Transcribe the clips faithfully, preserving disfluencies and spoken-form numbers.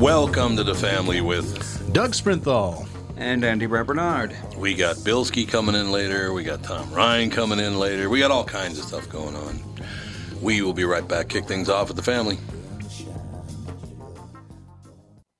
Welcome to the family with Doug Sprinthall and Andy Brad Bernard. We got Bilski coming in later. We got Tom Ryan coming in later. We got all kinds of stuff going on. We will be right back. Kick things off with the family.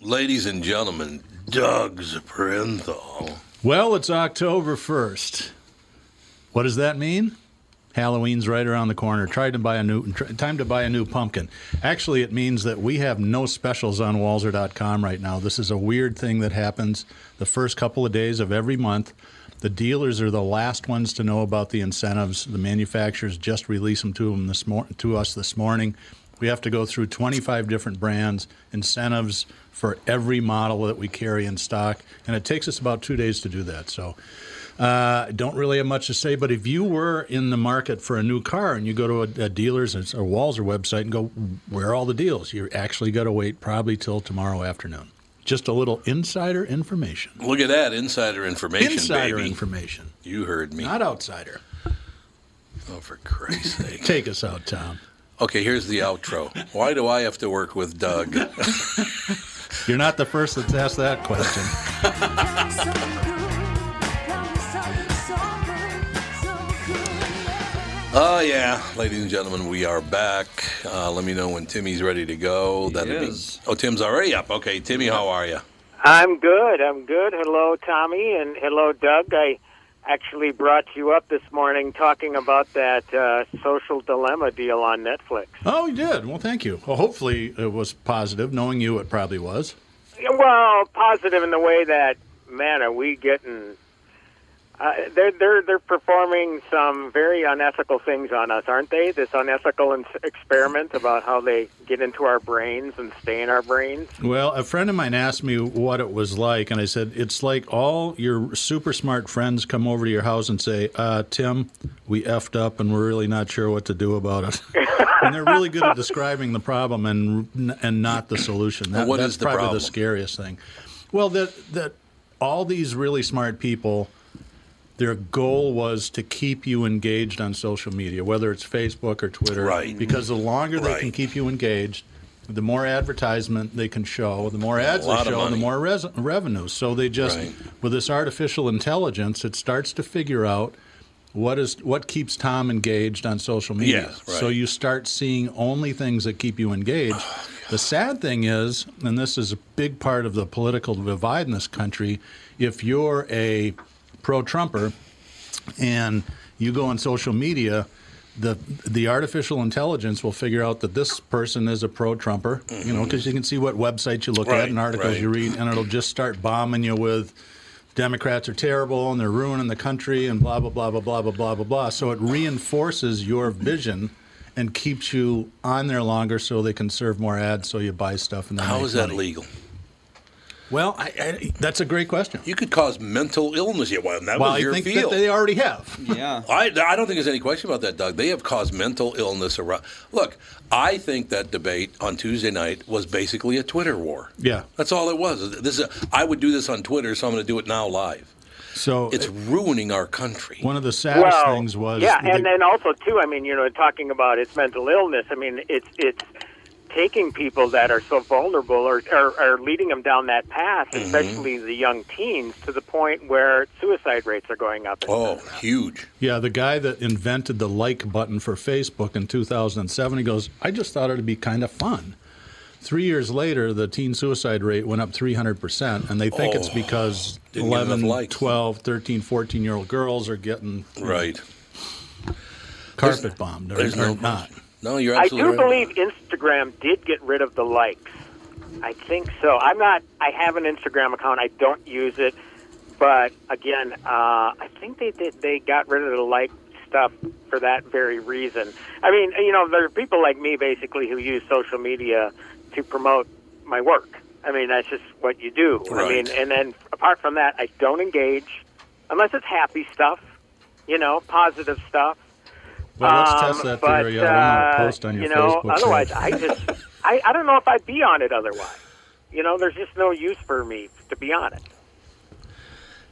Ladies and gentlemen, Doug Sprinthall. Well, it's October first. What does that mean? Halloween's right around the corner. Try to buy a new, time to buy a new pumpkin. Actually, it means that we have no specials on Walzer dot com right now. This is a weird thing that happens the first couple of days of every month. The dealers are the last ones to know about the incentives. The manufacturers just released them to them this mor- to us this morning. We have to go through twenty-five different brands, incentives for every model that we carry in stock, and it takes us about two days to do that. So I uh, don't really have much to say, but if you were in the market for a new car and you go to a, a dealer's or Walzer website and go, where are all the deals? You actually got to wait probably till tomorrow afternoon. Just a little insider information. Look at that, insider information, Insider baby. information. You heard me. Not outsider. Oh, for Christ's sake. Take us out, Tom. Okay, here's the outro. Why do I have to work with Doug? You're not the first that's asked that question. Oh, uh, yeah. Ladies and gentlemen, we are back. Uh, let me know when Timmy's ready to go. That is. Be... Oh, Tim's already up. Okay, Timmy, how are you? I'm good. I'm good. Hello, Tommy, and hello, Doug. I actually brought you up this morning talking about that uh, Social Dilemma deal on Netflix. Oh, you did? Well, thank you. Well, hopefully it was positive. Knowing you, it probably was. Yeah, well, positive in the way that, man, are we getting... Uh, they're, they're, they're performing some very unethical things on us, aren't they? This unethical in- experiment about how they get into our brains and stay in our brains. Well, a friend of mine asked me what it was like, and I said, it's like all your super smart friends come over to your house and say, uh, Tim, we effed up and we're really not sure what to do about it. And they're really good at describing the problem and and not the solution. That, what that's is the probably problem? The scariest thing. Well, that that all these really smart people... Their goal was to keep you engaged on social media, whether it's Facebook or Twitter, right. Because the longer they right. can keep you engaged, the more advertisement they can show, the more ads they show, the more res- revenue. So they just, right. with this artificial intelligence, it starts to figure out what is what keeps Tom engaged on social media. Yes, right. So you start seeing only things that keep you engaged. Oh, the sad thing is, and this is a big part of the political divide in this country, if you're a... pro-Trumper, and you go on social media, the the artificial intelligence will figure out that this person is a pro-Trumper, mm-hmm. you know, because you can see what websites you look right, at and articles right. you read, and it'll just start bombing you with Democrats are terrible and they're ruining the country and blah, blah, blah, blah, blah, blah, blah, blah, blah. So it reinforces your vision and keeps you on there longer so they can serve more ads so you buy stuff. And how is that money. Legal? Well, I, I, that's a great question. You could cause mental illness. Yeah, well, that well, was I your think field. That they already have. Yeah, I, I don't think there's any question about that, Doug. They have caused mental illness around. Look, I think that debate on Tuesday night was basically a Twitter war. Yeah, that's all it was. This is a, I would do this on Twitter, so I'm going to do it now live. So it's it, ruining our country. One of the saddest well, things was yeah, the, and then also too. I mean, you know, talking about its mental illness. I mean, it's it's. taking people that are so vulnerable or, or, or leading them down that path, especially mm-hmm. the young teens, to the point where suicide rates are going up. Oh, huge. Yeah, the guy that invented the like button for Facebook in two thousand seven, he goes, I just thought it would be kind of fun. Three years later, the teen suicide rate went up three hundred percent, and they think oh, it's because eleven, twelve, thirteen, fourteen-year-old girls are getting right carpet there's, bombed or, or no, not. No, you're absolutely right. I do believe Instagram did get rid of the likes. I think so. I'm not. I have an Instagram account. I don't use it. But, again, uh, I think they, they, they got rid of the like stuff for that very reason. I mean, you know, there are people like me, basically, who use social media to promote my work. I mean, that's just what you do. Right. I mean, and then apart from that, I don't engage unless it's happy stuff, you know, positive stuff. Well, let's um, test that but, theory. I uh, post on your you know, Facebook otherwise, I just, I, I don't know if I'd be on it otherwise. You know, there's just no use for me to be on it.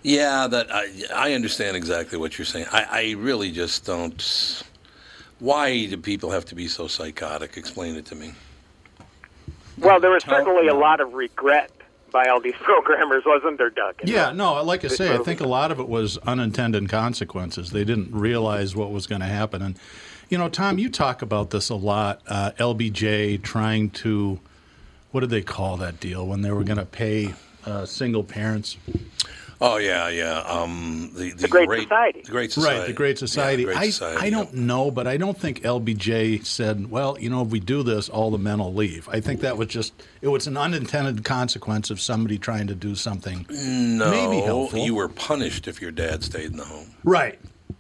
Yeah, that I, I understand exactly what you're saying. I, I really just don't. Why do people have to be so psychotic? Explain it to me. Well, there was certainly a lot of regret by all these programmers, wasn't there, Doug? Yeah, that, no, like I say, program. I think a lot of it was unintended consequences. They didn't realize what was going to happen. And, you know, Tom, you talk about this a lot, uh, L B J trying to, what did they call that deal when they were going to pay uh, single parents? Oh, yeah, yeah. Um, the, the, the Great, Great Society. The Great Society. Right, the Great Society. Yeah, the Great Society. I, I don't know, but I don't think L B J said, well, you know, if we do this, all the men will leave. I think that was just, it was an unintended consequence of somebody trying to do something no, maybe helpful. No, you were punished if your dad stayed in the home. Right.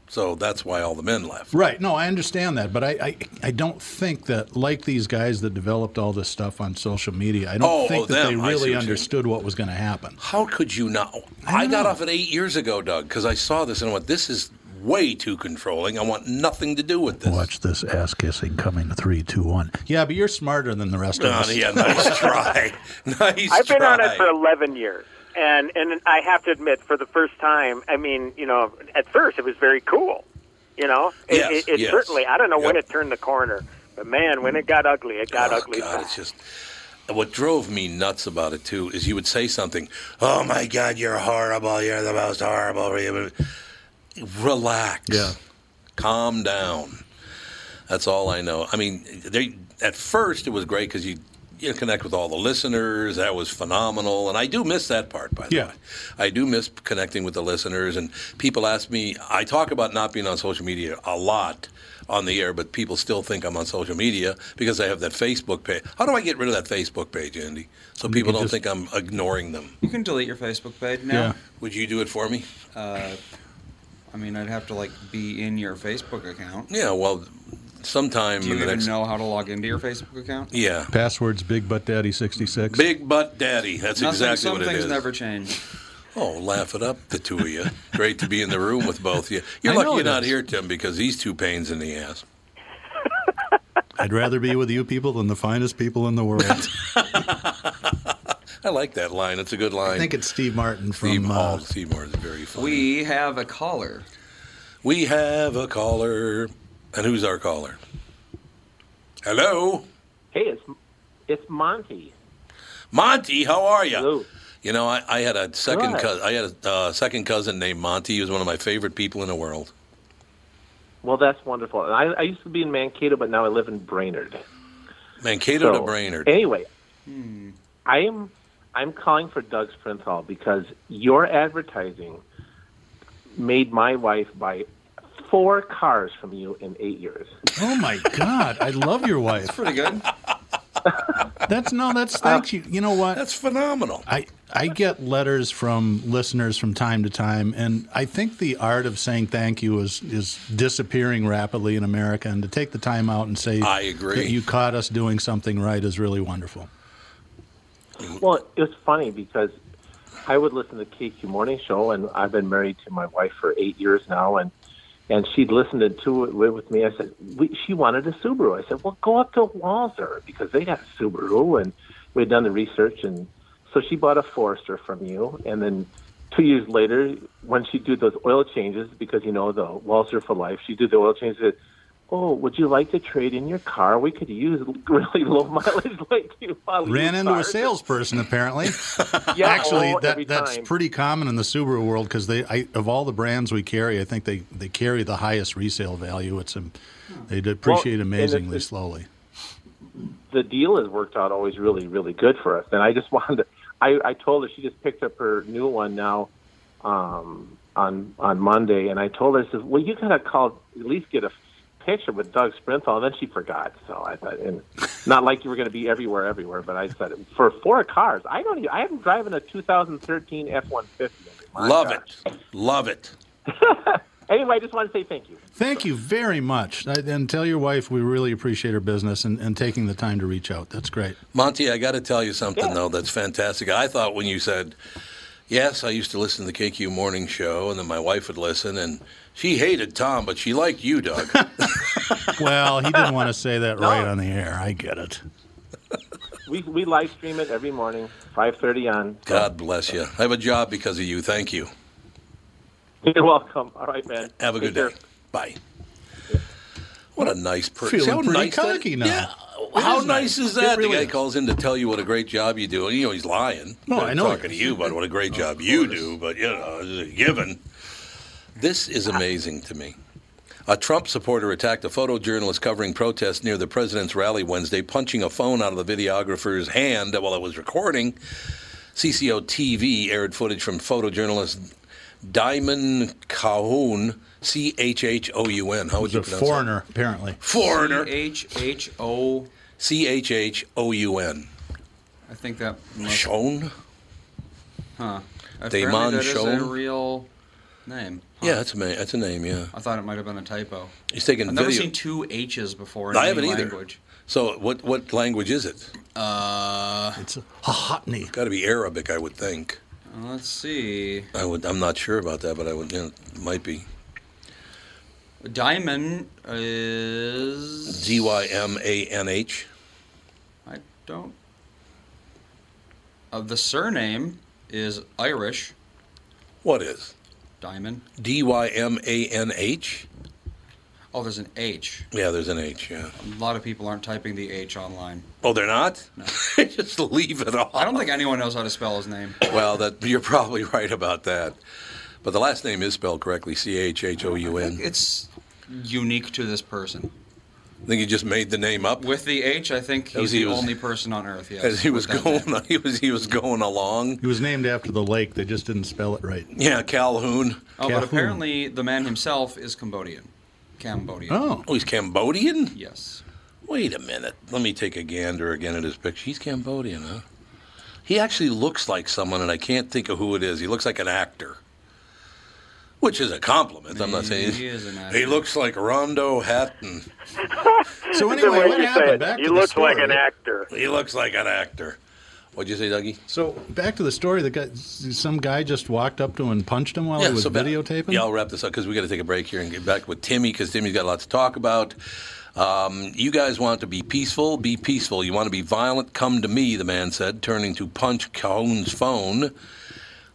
So that's why all the men left. Right. No, I understand that, but I, I, I don't think that, like these guys that developed all this stuff on social media, I don't oh, think that them. they really understood what was going to happen. How could you not? I, I got know. off it eight years ago, Doug, because I saw this and I went, this is way too controlling. I want nothing to do with this. Watch this ass kissing coming to three, two, one. Yeah, but you're smarter than the rest of us. Yeah, nice try. Nice I've try. been on it for eleven years. And and I have to admit, for the first time, I mean, you know, at first it was very cool, you know. It, yes, it, it yes. certainly, I don't know yep. when it turned the corner, but man, when it got ugly, it got oh, ugly. God, fast. It's just what drove me nuts about it too is you would say something, "Oh my God, you're horrible! You're the most horrible!" Relax, yeah. Calm down. That's all I know. I mean, they at first it was great because you. You connect with all the listeners. That was phenomenal. And I do miss that part, by the yeah. way. I do miss connecting with the listeners. And people ask me, I talk about not being on social media a lot on the air, but people still think I'm on social media because I have that Facebook page. How do I get rid of that Facebook page, Andy, so you people don't just, think I'm ignoring them? You can delete your Facebook page now. Yeah. Would you do it for me? Uh, I mean, I'd have to, like, be in your Facebook account. Yeah, well... Sometime Do you in the even next... know how to log into your Facebook account? Yeah. Password's Big Butt Daddy sixty-six. Big Butt Daddy. That's Nothing, exactly what it is. Some things never change. Oh, laugh it up, the two of you. Great to be in the room with both of you. You're I lucky you're not is. here, Tim, because he's two pains in the ass. I'd rather be with you people than the finest people in the world. I like that line. It's a good line. I think it's Steve Martin from... Steve, uh, oh, Steve Martin's very funny. We have a caller. We have a caller... And who's our caller? Hello? Hey, it's it's Monty. Monty, how are you? Hello. You know, I, I had a second cousin. I had a uh, second cousin named Monty. He was one of my favorite people in the world. Well, that's wonderful. I, I used to be in Mankato, but now I live in Brainerd. Mankato so, to Brainerd. Anyway, hmm. I'm I'm calling for Doug Sprinthall because your advertising made my wife buy four cars from you in eight years. Oh my God! I love your wife. That's pretty good. That's no. That's thank you. You know what? That's phenomenal. I I get letters from listeners from time to time, and I think the art of saying thank you is is disappearing rapidly in America. And to take the time out and say I agree that you caught us doing something right is really wonderful. Well, it's funny because I would listen to K Q Morning Show, and I've been married to my wife for eight years now, and. And she'd listened to it with me. I said, we, she wanted a Subaru. I said, well, go up to Walzer because they got a Subaru. And we had done the research. And so she bought a Forester from you. And then two years later, when she'd do those oil changes, because, you know, the Walzer for life, she'd do the oil changes. Said, oh, would you like to trade in your car? We could use really low mileage like you. Ran into cars. a salesperson, apparently. yeah, Actually, oh, that, that's time. pretty common in the Subaru world because they, I, of all the brands we carry, I think they, they carry the highest resale value. It's um, they depreciate well, amazingly it's, slowly. the deal has worked out always really, really good for us. And I just wanted to, I, I told her, she just picked up her new one now um, on on Monday, and I told her, I said, well, you got to call, at least get a picture with Doug Sprinthall, and then she forgot. So I thought, and not like you were going to be everywhere, everywhere, but I said, for four cars, I don't even, I am driving a two thousand thirteen F one fifty. Love gosh. it. Love it. Anyway, I just want to say thank you. Thank you very much. And tell your wife we really appreciate her business and, and taking the time to reach out. That's great. Monty, I got to tell you something, yeah. though, that's fantastic. I thought when you said, yes, I used to listen to the K Q Morning Show, and then my wife would listen, and she hated Tom, but she liked you, Doug. Well, he didn't want to say that no. right on the air. I get it. We we live stream it every morning, five thirty on. God bless you. I have a job because of you. Thank you. You're welcome. All right, man. Have a Take good care. day. Bye. Yeah. What a nice person. Feeling pretty nice cocky now. Yeah. It How nice is that? Really the guy is. calls in to tell you what a great job you do. And, you know, he's lying. No, I know. Talking to you about what a great job you do. But, you know, it's a given. This is amazing to me. A Trump supporter attacked a photojournalist covering protests near the president's rally Wednesday, punching a phone out of the videographer's hand while it was recording. C C O T V aired footage from photojournalist Diamond Chhoun, C H H O U N. How would you pronounce that? Foreigner, apparently. Foreigner. H H O C H H O U N. I think that. Chhoun. Huh. Diamond Chhoun. That is a real name. Huh. Yeah, that's a that's a name. Yeah. I thought it might have been a typo. He's taking. I've video. never seen two H's before. In I haven't either. Language. So what what language is it? Uh, it's Hahotni. Got to be Arabic, I would think. Let's see. I would. I'm not sure about that, but I would. You know, it might be. Diamond is D Y M A N H. I don't. Uh, the surname is Irish. What is Diamond? D Y M A N H. Oh, there's an H. Yeah, there's an H, yeah. A lot of people aren't typing the H online. Oh, they're not? No. They just leave it off. I don't think anyone knows how to spell his name. Well, that you're probably right about that. But the last name is spelled correctly, C H H O U N. I think it's unique to this person. I think he just made the name up. With the H, I think he's he the was, only person on Earth. Yes, as he was going, he was he was going along. He was named after the lake. They just didn't spell it right. Yeah, Calhoun. Oh, Calhoun. But apparently the man himself is Cambodian. Cambodian. Oh. oh, he's Cambodian? Yes. Wait a minute. Let me take a gander again at his picture. He's Cambodian, huh? He actually looks like someone, and I can't think of who it is. He looks like an actor, which is a compliment. I'm not saying he is an actor. He looks like Rondo Hatton. So anyway, what happened? Back to the story. He looks like an actor. He looks like an actor. What'd you say, Dougie? So back to the story. The guy, some guy just walked up to him and punched him while yeah, he was so back, videotaping? Yeah, I'll wrap this up because we got to take a break here and get back with Timmy because Timmy's got a lot to talk about. Um, you guys want to be peaceful? Be peaceful. You want to be violent? Come to me, the man said, turning to punch Calhoun's phone.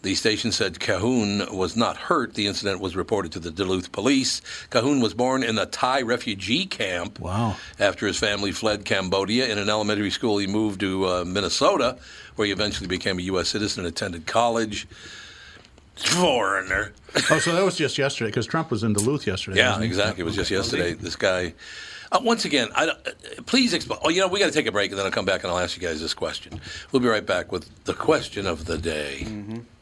The station said Chhoun was not hurt. The incident was reported to the Duluth police. Chhoun was born in a Thai refugee camp. Wow. After his family fled Cambodia. In an elementary school, he moved to uh, Minnesota, where he eventually became a U S citizen and attended college. Foreigner. Oh, so that was just yesterday, because Trump was in Duluth yesterday. Yeah, exactly. It was just yesterday. This guy. Uh, once again, I don't, uh, please explain. Oh, you know, we got to take a break, and then I'll come back and I'll ask you guys this question. We'll be right back with the question of the day. Mm-hmm.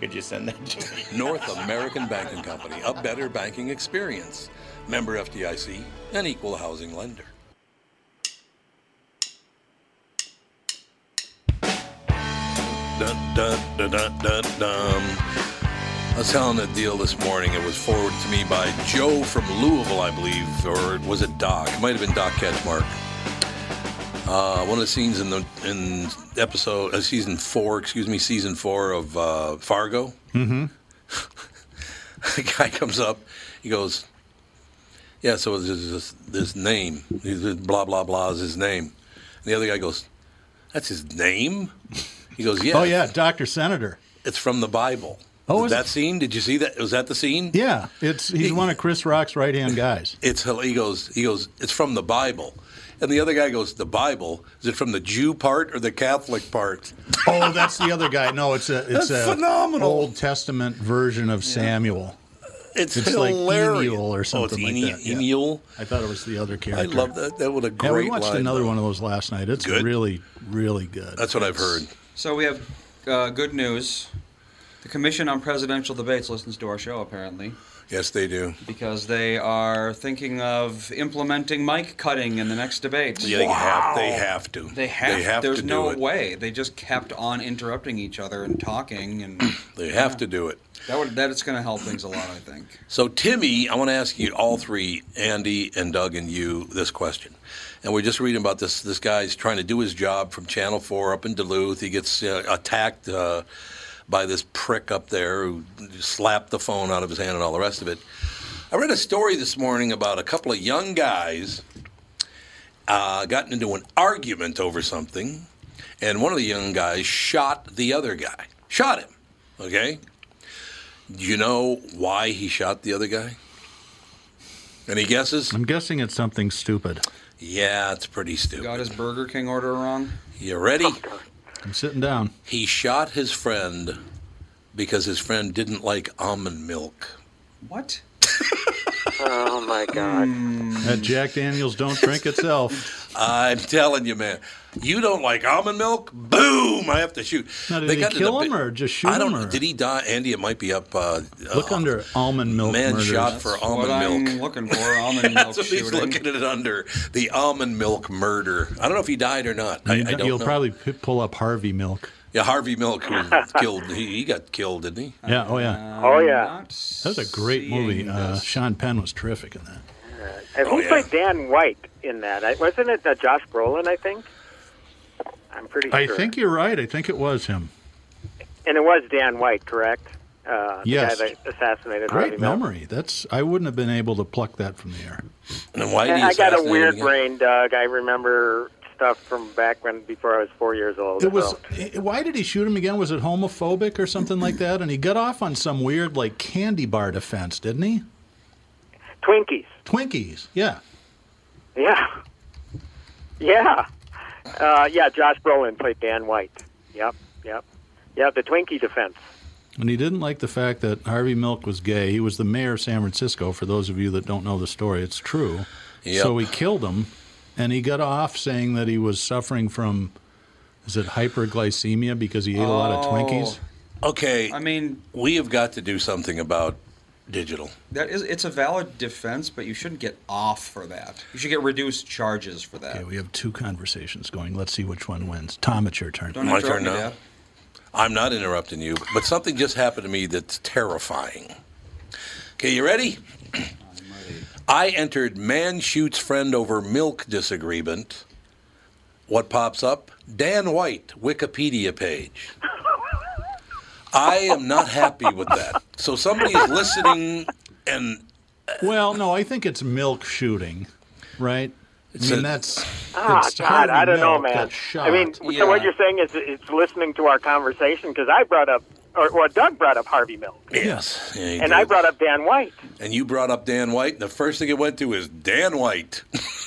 Could you send that to me? North American Banking Company, a better banking experience. Member F D I C, an equal housing lender. dun, dun, dun, dun, dun, dun. I was telling a deal this morning. It was forwarded to me by Joe from Louisville, I believe, or was it Doc? It might have been Doc Ketchmark. Uh, one of the scenes in the in episode uh, season four, excuse me, season four of uh, Fargo. Mm-hmm. The guy comes up, he goes, yeah, so there's this, this name, blah, blah, blah is his name. And the other guy goes, that's his name? He goes, yeah. Oh, yeah, Doctor Senator. It's from the Bible. Oh, that it? Scene? Did you see that? Was that the scene? Yeah, it's he's he, one of Chris Rock's right-hand guys. It's he goes, he goes, it's from the Bible. And the other guy goes, the Bible? Is it from the Jew part or the Catholic part? Oh, that's the other guy. No, it's a it's that's a phenomenal Old Testament version of yeah. Samuel. It's, it's hilarious. Like Eniel or something oh, it's like Eni- that. Eniel? Yeah. I thought it was the other character. I love that. That was a great line. Yeah, we watched line, another though. one of those last night. It's good? really, really good. That's what I've heard. So we have uh, good news. The Commission on Presidential Debates listens to our show, apparently. Yes, they do. Because they are thinking of implementing mic cutting in the next debate. Yeah, they, wow. have, they have to. They have, they have to. There's no it. way. They just kept on interrupting each other and talking. and They have yeah. to do it. That would, that is going to help things a lot, I think. So, Timmy, I want to ask you all three, Andy and Doug and you, this question. And we're just reading about this. This guy's trying to do his job from Channel four up in Duluth. He gets uh, attacked uh by this prick up there who slapped the phone out of his hand and all the rest of it. I read a story this morning about a couple of young guys uh, gotten into an argument over something, and one of the young guys shot the other guy. Shot him, okay? Do you know why he shot the other guy? Any guesses? I'm guessing it's something stupid. Yeah, it's pretty stupid. Got his Burger King order wrong? You ready? I'm sitting down. He shot his friend because his friend didn't like almond milk. What? Oh, my God. Mm. That Jack Daniels don't drink itself. I'm telling you, man. You don't like almond milk? Boom! I have to shoot. Now, did they he got kill the, him or just shoot him? I don't know. Did he die? Andy, it might be up. Uh, Look uh, under almond milk Man murders. Shot for That's almond what milk. I'm looking for almond milk That's what shooting. He's looking at it under. The almond milk murder. I don't know if he died or not. I, I don't You'll know. probably p- pull up Harvey Milk. Yeah, Harvey Milk was killed. He, he got killed, didn't he? Yeah, oh, yeah. Oh, yeah. That was a great movie. Uh, Sean Penn was terrific in that. Uh, who oh, yeah. played Dan White in that? I, wasn't it uh, Josh Brolin, I think? I'm pretty sure. I think you're right. I think it was him. And it was Dan White, correct? Uh, yes. The guy that assassinated Great Harvey memory. Milk. That's, I wouldn't have been able to pluck that from the air. And White I got a weird again. brain, Doug. I remember stuff from back when, before I was four years old. It was. So. Why did he shoot him again? Was it homophobic or something like that? And he got off on some weird, like, candy bar defense, didn't he? Twinkies. Twinkies, yeah. Yeah. Yeah. Uh, yeah, Josh Brolin played Dan White. Yep, yep. Yeah, the Twinkie defense. And he didn't like the fact that Harvey Milk was gay. He was the mayor of San Francisco, for those of you that don't know the story. It's true. Yep. So he killed him, and he got off saying that he was suffering from, is it hyperglycemia because he ate oh. a lot of Twinkies? Okay. I mean, we have got to do something about digital. That is, it's a valid defense, but you shouldn't get off for that. You should get reduced charges for that. Okay, we have two conversations going. Let's see which one wins. Tom, it's your turn. Don't My turn now. Dad. I'm not interrupting you, but something just happened to me that's terrifying. Okay, you ready? I'm ready. I entered man shoots friend over milk disagreement. What pops up? Dan White Wikipedia page. I am not happy with that. So somebody is listening and... Uh, well, no, I think it's milk shooting, right? I mean, a, that's... Oh, God, I don't know, man. I mean, yeah. so what you're saying is it's listening to our conversation, because I brought up, or, or Doug brought up Harvey Milk. Yes. Yeah, and did. I brought up Dan White. And you brought up Dan White, and the first thing it went to is Dan White.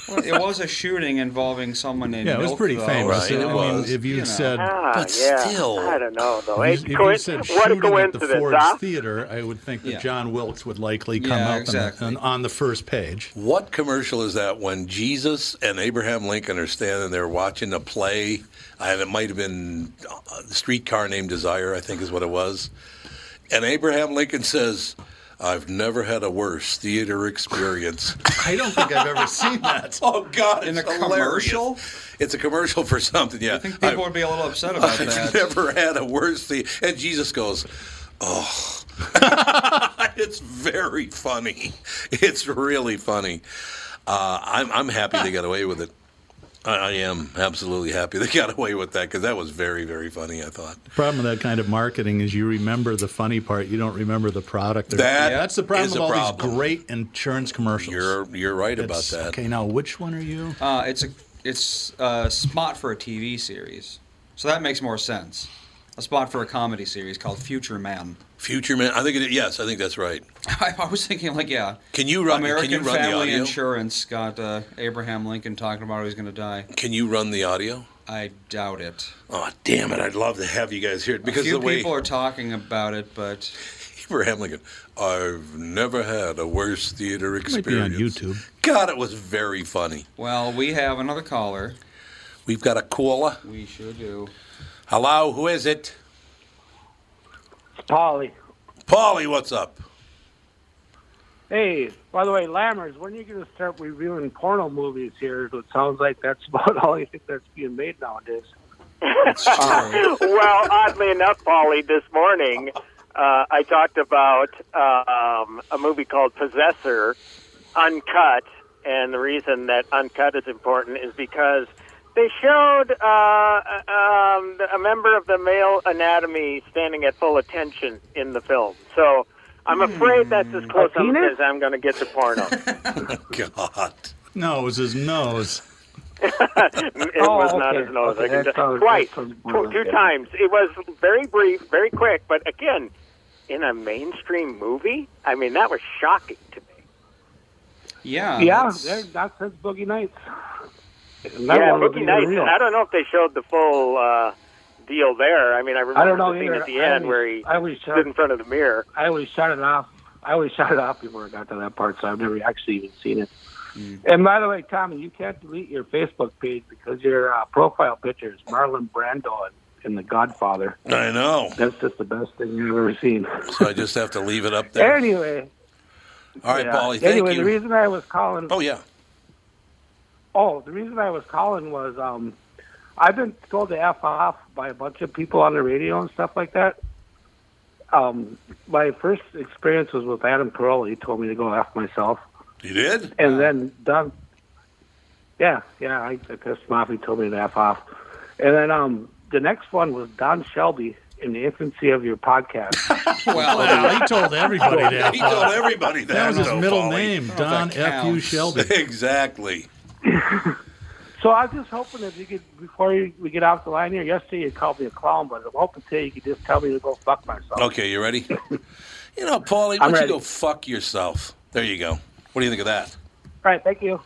Well, it was a shooting involving someone named Milk. Yeah, it was pretty though, famous. Right? So, it I was. Mean, if you, you said... Ah, but yeah. still... I don't know, though. If, if you said shooting at the Ford huh? Theater, I would think that yeah. John Wilkes would likely come yeah, up exactly. on, on the first page. What commercial is that when Jesus and Abraham Lincoln are standing there watching a play? And it might have been uh, Streetcar Named Desire, I think is what it was. And Abraham Lincoln says... I've never had a worse theater experience. I don't think I've ever seen that. Oh, God, in it's a commercial? Hilarious. It's a commercial for something, yeah. I think people I've, would be a little upset about I've that. I've never had a worse theater. And Jesus goes, oh. It's very funny. It's really funny. Uh, I'm, I'm happy they got away with it. I, I am absolutely happy they got away with that, because that was very, very funny, I thought. The problem with that kind of marketing is you remember the funny part. You don't remember the product. That yeah, that's the problem with all problem. these great insurance commercials. You're you're right it's, about that. Okay, now which one are you? Uh, it's a it's a spot for a T V series, so that makes more sense. A spot for a comedy series called Future Man. Future Man, I think it is. Yes, I think that's right. I, I was thinking, like, yeah. Can you run? American can you run Family the audio? Insurance got uh, Abraham Lincoln talking about how he's going to die. Can you run the audio? I doubt it. Oh, damn it! I'd love to have you guys hear it because a few the way people are talking about it, but Abraham Lincoln, I've never had a worse theater experience. It might be on YouTube. God, it was very funny. Well, we have another caller. We've got a caller. We sure do. Hello, who is it? Paulie. Paulie, what's up? Hey, by the way, Lammers, when are you going to start reviewing porno movies here? It sounds like that's about all you think that's being made nowadays. uh, well, oddly enough, Paulie, this morning uh, I talked about uh, um, a movie called Possessor, Uncut, and the reason that Uncut is important is because they showed uh, um, a member of the male anatomy standing at full attention in the film. So I'm afraid that's as close up as I'm going to get to porno. God. No, it was his nose. it oh, was okay. not his nose. Okay, I can tell. Twice. Two, two times. It was very brief, very quick, but again, in a mainstream movie, I mean, that was shocking to me. Yeah. Yeah, that's, that's his Boogie Nights. Yeah, Boogie Nights. And I don't know if they showed the full uh, deal there. I mean, I remember I the scene either. at the I end always, where he I stood shot, in front of the mirror. I always shut it off. I always shut it off before I got to that part, so I've never actually even seen it. Mm. And by the way, Tommy, you can't delete your Facebook page because your uh, profile picture is Marlon Brando in The Godfather. I know. That's just the best thing you've ever seen. So I just have to leave it up there. Anyway. All right, yeah. Paulie, thank anyway, you. Anyway, the reason I was calling... Oh, yeah. Oh, the reason I was calling was um, I've been told to F off by a bunch of people on the radio and stuff like that. Um, my first experience was with Adam Carolla. He told me to go F myself. You did? And then Doug, yeah, yeah, I, I pissed him off. He told me to F off. And then um, the next one was Don Shelby in the infancy of your podcast. well, well, he told everybody that. He told everybody that. That was his no middle folly. name, oh, Don F U Shelby. Exactly. So I was just hoping if you could, before you, we get off the line here, yesterday you called me a clown, but I'm hoping today you could just tell me to go fuck myself. Okay, you ready? You know, Paulie, why don't you go fuck yourself? There you go. What do you think of that? All right, thank you.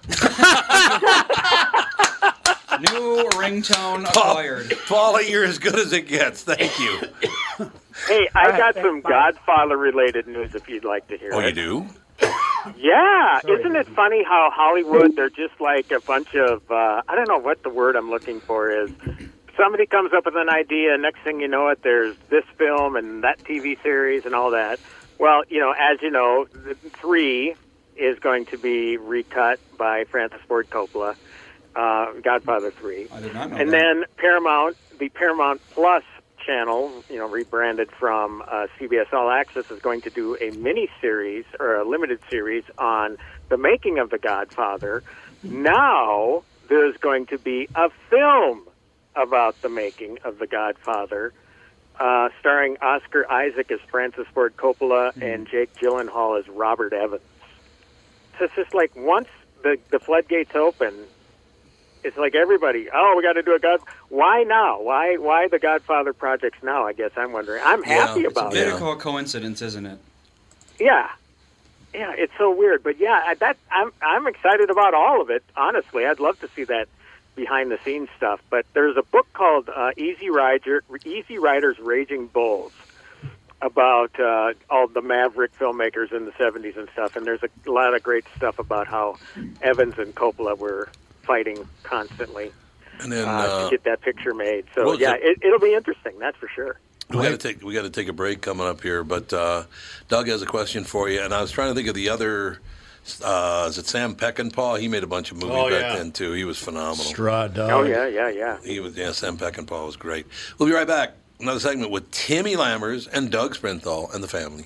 New ringtone acquired. Paulie, you're as good as it gets. Thank you. Hey, I right, got some Godfather-related news if you'd like to hear oh, it. Oh, you do? Yeah, Sorry. Isn't it funny how Hollywood, they're just like a bunch of, uh, I don't know what the word I'm looking for is. Somebody comes up with an idea, next thing you know it, there's this film and that T V series and all that. Well, you know, as you know, three is going to be recut by Francis Ford Coppola, uh, Godfather three. I did not know And that. Then Paramount, the Paramount Plus channel, you know, rebranded from uh, C B S All Access, is going to do a mini-series or a limited series on the making of The Godfather. Now there's going to be a film about the making of The Godfather uh, starring Oscar Isaac as Francis Ford Coppola mm-hmm. and Jake Gyllenhaal as Robert Evans. So it's just like once the, the floodgates open... It's like everybody, oh, we got to do a God. Why now? Why why the Godfather projects now, I guess I'm wondering. I'm happy yeah, about it. It's a political it. coincidence, isn't it? Yeah. Yeah, it's so weird. But, yeah, that I'm I'm excited about all of it, honestly. I'd love to see that behind-the-scenes stuff. But there's a book called uh, Easy Rider, Easy Rider's Raging Bulls about uh, all the Maverick filmmakers in the seventies and stuff. And there's a lot of great stuff about how Evans and Coppola were fighting constantly and then, uh, uh, to get that picture made. So, yeah, it? It, it'll be interesting, that's for sure. We got to take we got to take a break coming up here, but uh, Doug has a question for you. And I was trying to think of the other. Uh, is it Sam Peckinpah? He made a bunch of movies oh, back yeah. then too. He was phenomenal. Straw Dog. Oh yeah, yeah, yeah. He was. Yeah, Sam Peckinpah was great. We'll be right back. Another segment with Timmy Lammers and Doug Sprinthall and the family.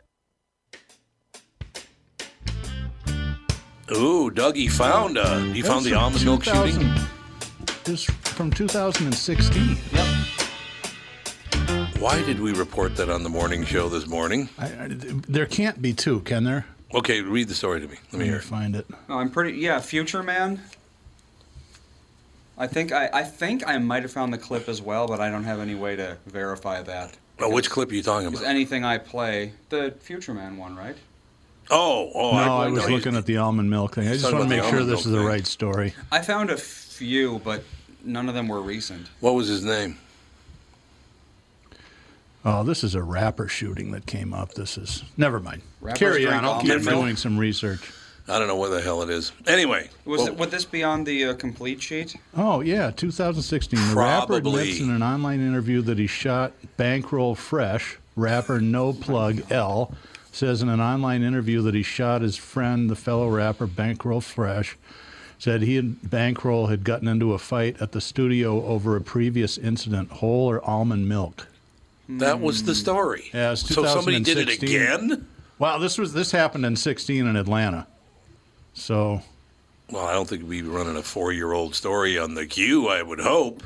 Ooh, Dougie found uh, he found the almond milk shooting. This from two thousand sixteen. Yep. Why did we report that on the morning show this morning? I, I, there can't be two, can there? Okay, read the story to me. Let, Let me hear. Find it. Oh, I'm pretty. Yeah, Future Man. I think I, I think I might have found the clip as well, but I don't have any way to verify that. Oh, which clip are you talking about? Anything I play, the Future Man one, right? Oh, oh, no, I, I was no, looking at the almond milk thing. I just want to make sure this is the right story. I found a few, but none of them were recent. What was his name? Oh, this is a rapper shooting that came up. This is never mind. Rappers Carry on. I'll keep doing some research. I don't know what the hell it is. Anyway, was well, it, would this be on the uh, complete sheet? Oh yeah, twenty sixteen. Probably. The rapper admits in an online interview that he shot Bankroll Fresh. Rapper No Plug L says in an online interview that he shot his friend, the fellow rapper Bankroll Fresh. Said he and Bankroll had gotten into a fight at the studio over a previous incident, whole or almond milk. That was the story. Yeah, so somebody did it again. Wow, this was this happened in sixteen in Atlanta. So, well, I don't think we'd be running a four-year-old story on the Q, I would hope.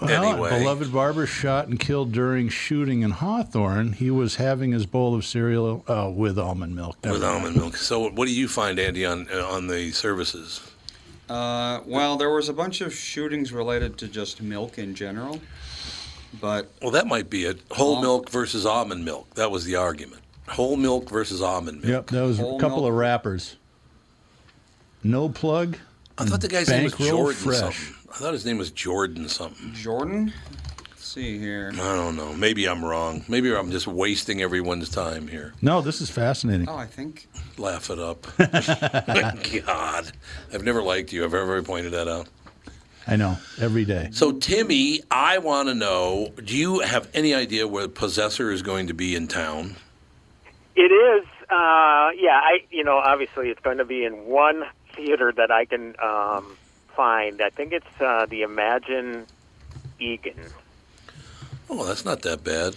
Well, anyway. Beloved barber shot and killed during shooting in Hawthorne. He was having his bowl of cereal uh, with almond milk. With almond milk. So what do you find, Andy, on uh, on the services? Uh, well, there was a bunch of shootings related to just milk in general. But well, that might be it. Whole um, milk versus almond milk. That was the argument. Whole milk versus almond milk. Yep, that was whole a couple milk. Of rappers. No Plug. I thought the guy's name was Jordan Fresh. something. I thought his name was Jordan something. Jordan? Let's see here. I don't know. Maybe I'm wrong. Maybe I'm just wasting everyone's time here. No, this is fascinating. Oh, I think. Laugh it up. God. I've never liked you. I've ever pointed that out. I know. Every day. So, Timmy, I want to know, do you have any idea where Possessor is going to be in town? It is. Uh, yeah, I. you know, obviously it's going to be in one theater that I can um, find. I think it's uh, the Imagine Eagan. Oh, that's not that bad.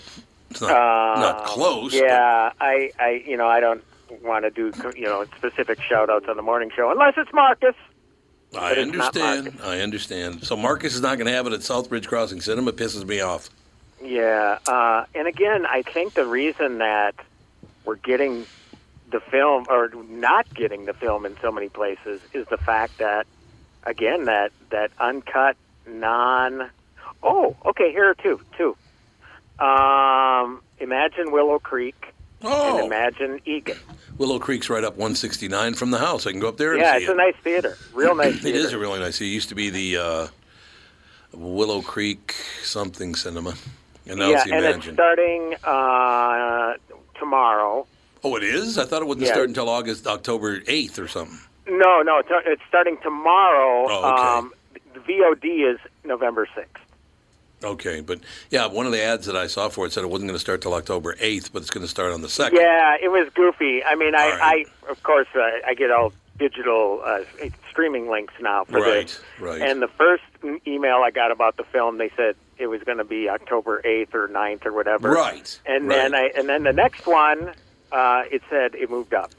It's not uh, not close. Yeah, but... I, I, you know, I don't want to do, you know, specific shout-outs on the morning show unless it's Marcus. I understand. Marcus. I understand. So Marcus is not going to have it at Southbridge Crossing Cinema. Pisses me off. Yeah, uh, and again, I think the reason that we're getting the film, or not getting the film in so many places, is the fact that, again, that, that uncut, non... Oh, okay, here are two, two. Um, Imagine Willow Creek oh. and Imagine Eagan. Willow Creek's right up one sixty-nine from the house. I can go up there and yeah, see it. Yeah, it's a nice theater. Real nice theater. It is a really nice theater. It used to be the uh, Willow Creek something cinema. And now yeah, it's the Imagine. And it's starting uh, tomorrow. Oh, it is? I thought it wouldn't yeah. start until August, October eighth or something. No, no, it's, it's starting tomorrow. Oh, okay. Um, the V O D is November sixth. Okay, but, yeah, one of the ads that I saw for it said it wasn't going to start till October eighth, but it's going to start on the second. Yeah, it was goofy. I mean, I, right. I of course, I, I get all digital uh, streaming links now for right, this. Right, right. And the first email I got about the film, they said it was going to be October eighth or ninth or whatever. Right. And right. then I and then the next one, uh, it said it moved up.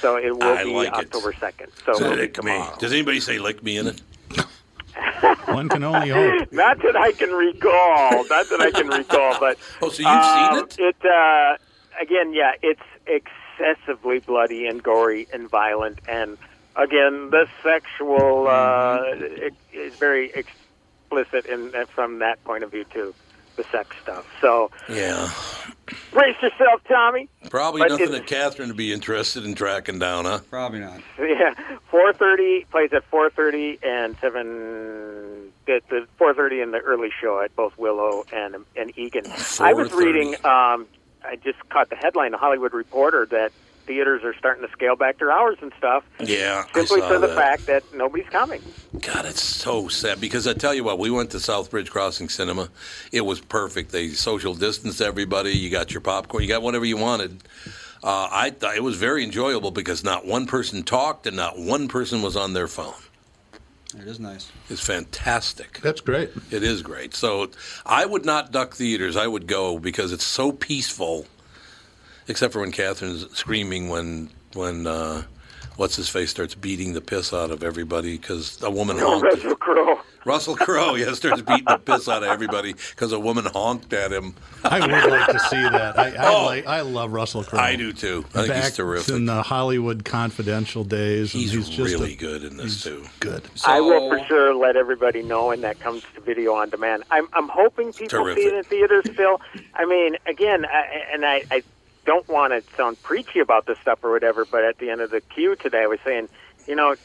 So it will I be like October second. So, so it come on. Does anybody say lick me in it? One can only hope. Not that I can recall. Not that I can recall. But oh, so you've um, seen it? It uh, again, yeah, it's excessively bloody and gory and violent, and again, the sexual uh, it, is very explicit in, from that point of view too. The sex stuff. So yeah, brace yourself, Tommy. Probably but nothing that Catherine would be interested in tracking down, huh? Probably not. Yeah, four thirty plays at four thirty and seven. At the four thirty in the early show at both Willow and and Egan. I was reading. Um, I just caught the headline, The Hollywood Reporter, that theaters are starting to scale back their hours and stuff. Yeah, simply for the that. fact that nobody's coming. God, it's so sad, because I tell you what, we went to Southbridge Crossing Cinema. It was perfect. They social distanced everybody. You got your popcorn. You got whatever you wanted. Uh, I thought it was very enjoyable because not one person talked and not one person was on their phone. It is nice. It's fantastic. That's great. It is great. So I would not duck theaters. I would go because it's so peaceful. Except for when Catherine's screaming when, when uh, what's-his-face starts beating the piss out of everybody because a woman no, honked. Russell Crowe. Russell Crowe, yeah, starts beating the piss out of everybody because a woman honked at him. I would like to see that. I I, oh, like, I love Russell Crowe. I do, too. I Back think he's terrific. In the Hollywood Confidential days. He's, he's just really a, good in this, too. Good. So, I will for sure let everybody know when that comes to video on demand. I'm, I'm hoping people terrific. see it in theaters still. I mean, again, I, and I... I don't want to sound preachy about this stuff or whatever, but at the end of the queue today, I was saying, you know,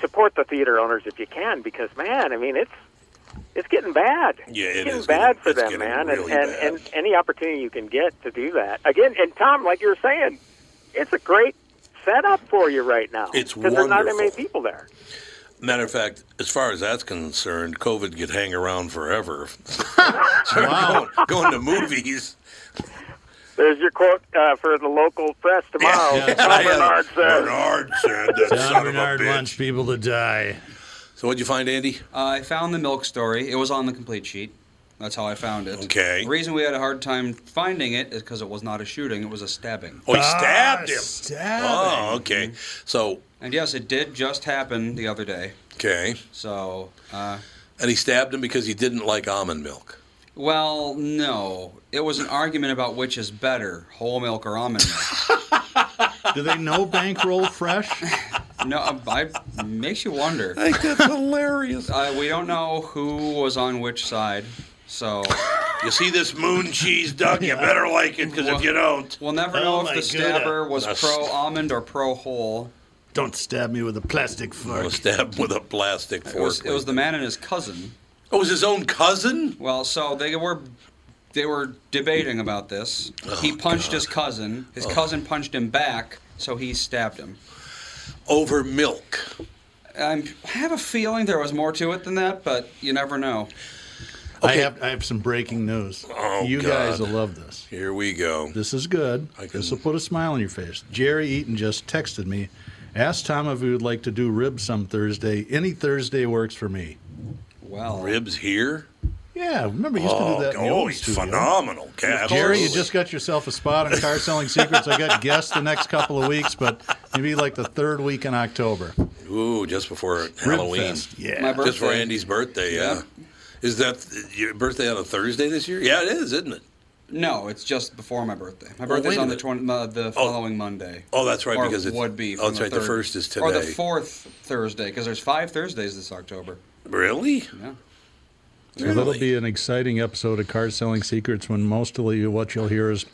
support the theater owners if you can, because man, I mean, it's it's getting bad. Yeah, it it's getting is bad getting, for them, man, really and, and, and any opportunity you can get to do that. Again, and Tom, like you were saying, it's a great setup for you right now. It's wonderful. Because there's not that many people there. Matter of fact, as far as that's concerned, COVID could hang around forever. Wow, going, going to movies. There's your quote uh, for the local press tomorrow. Yeah, yeah, Bernard said. Bernard said that son of a bitch. Bernard wants people to die. So what'd you find, Andy? Uh, I found the Milk story. It was on the complete sheet. That's how I found it. Okay. The reason we had a hard time finding it is because it was not a shooting. It was a stabbing. Oh, he stabbed ah, him. Stabbing. Oh, okay. So. And yes, it did just happen the other day. Okay. So. Uh, and he stabbed him because he didn't like almond milk. Well, no. It was an argument about which is better, whole milk or almond milk. Do they know Bankroll Fresh? No, I, I makes you wonder. I think that's hilarious. Uh, we don't know who was on which side, so... You see this moon cheese, Doug? You better like it, because well, if you don't... We'll never know oh if the stabber goodness. was pro-almond or pro-whole. Don't stab me with a plastic fork. Don't stab with a plastic fork. It was, it was the man and his cousin... Oh, it was his own cousin? Well, so they were they were debating about this. Oh, he punched God. his cousin. His oh. cousin punched him back, so he stabbed him. Over milk. I'm, I have a feeling there was more to it than that, but you never know. Okay. I have I have some breaking news. Oh, you God. guys will love this. Here we go. This is good. Can... This will put a smile on your face. Jerry Eaton just texted me, asked Tom if he would like to do ribs some Thursday. Any Thursday works for me. Wow. Ribs here? Yeah, remember, you used oh, to do that. In oh, he's studio. phenomenal. Cavs. Jerry, you just got yourself a spot on Car Selling Secrets. I got guests the next couple of weeks, but maybe like the third week in October. Ooh, just before Rib Halloween. Fest. Yeah. My just for Andy's birthday, yeah. yeah. Is that your birthday on a Thursday this year? Yeah, it is, isn't it? No, it's just before my birthday. My birthday's well, on the twenty, uh, the following oh. Monday. Oh, that's right, or because it would be. Oh, that's the right. Third, the first is today, or the fourth Thursday, because there's five Thursdays this October. Really? Yeah. Really? Well, that'll be an exciting episode of Car Selling Secrets when mostly what you'll hear is.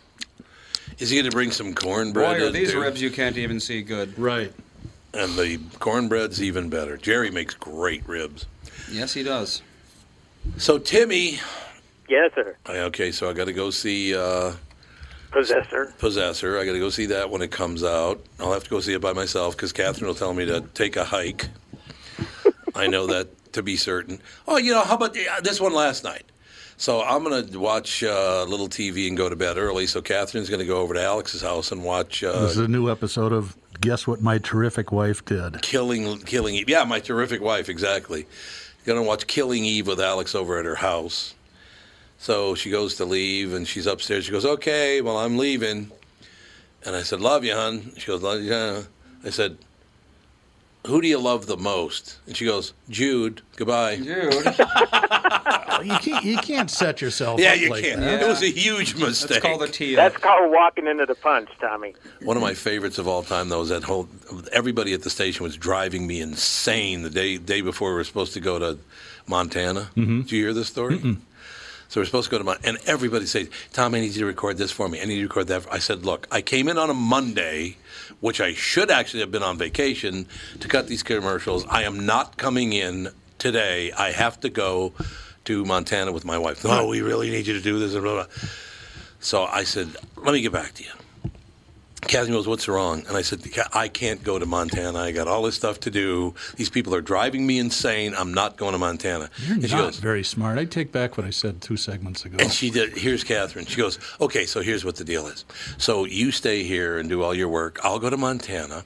Is he going to bring some cornbread? Boy, are these too? ribs you can't even see good. Right. And the cornbread's even better. Jerry makes great ribs. Yes, he does. So Timmy. Yes, sir. Okay, so I got to go see uh, Possessor. Possessor. I got to go see that when it comes out. I'll have to go see it by myself because Catherine will tell me to take a hike. I know that to be certain. Oh, you know, how about the, uh, this one last night? So I'm going to watch a uh, little T V and go to bed early. So Catherine's going to go over to Alex's house and watch. Uh, this is a new episode of Guess What My Terrific Wife Did. Killing, killing. Yeah, My Terrific Wife, exactly. going to watch Killing Eve with Alex over at her house. So she goes to leave, and she's upstairs. She goes, okay, well, I'm leaving. And I said, love you, hon. She goes, love you, hon. I said, who do you love the most? And she goes, Jude. Goodbye. Jude. you, can't, you can't set yourself yeah, up you like can't. That. Yeah. It was a huge mistake. That's called a T F. That's called walking into the punch, Tommy. One of my favorites of all time, though, was that whole – everybody at the station was driving me insane the day day before we were supposed to go to Montana. Mm-hmm. Did you hear this story? Mm-mm. So we're supposed to go to Montana. And everybody says, Tom, I need you to record this for me. I need you to record that for me. I said, look, I came in on a Monday – which I should actually have been on vacation to cut these commercials. I am not coming in today. I have to go to Montana with my wife. No, we really need you to do this. Blah, blah. So I said, let me get back to you. Kathy goes, what's wrong? And I said, I can't go to Montana. I got all this stuff to do. These people are driving me insane. I'm not going to Montana. You're and she not goes, very smart. I take back what I said two segments ago. And she did. Here's Catherine. She goes, okay, so here's what the deal is. So you stay here and do all your work. I'll go to Montana.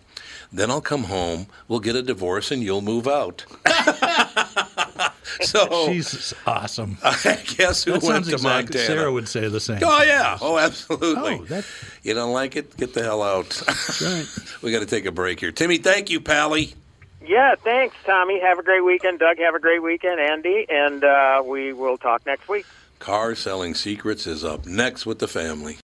Then I'll come home. We'll get a divorce, and you'll move out. So she's awesome. I guess who that went to exactly, Montana? Sarah would say the same. Oh yeah. Oh, absolutely. Oh, that... You don't like it? Get the hell out. That's right. We got to take a break here. Timmy, thank you, Pally. Yeah, thanks, Tommy. Have a great weekend, Doug. Have a great weekend, Andy, and uh, we will talk next week. Car Selling Secrets is up next with the family.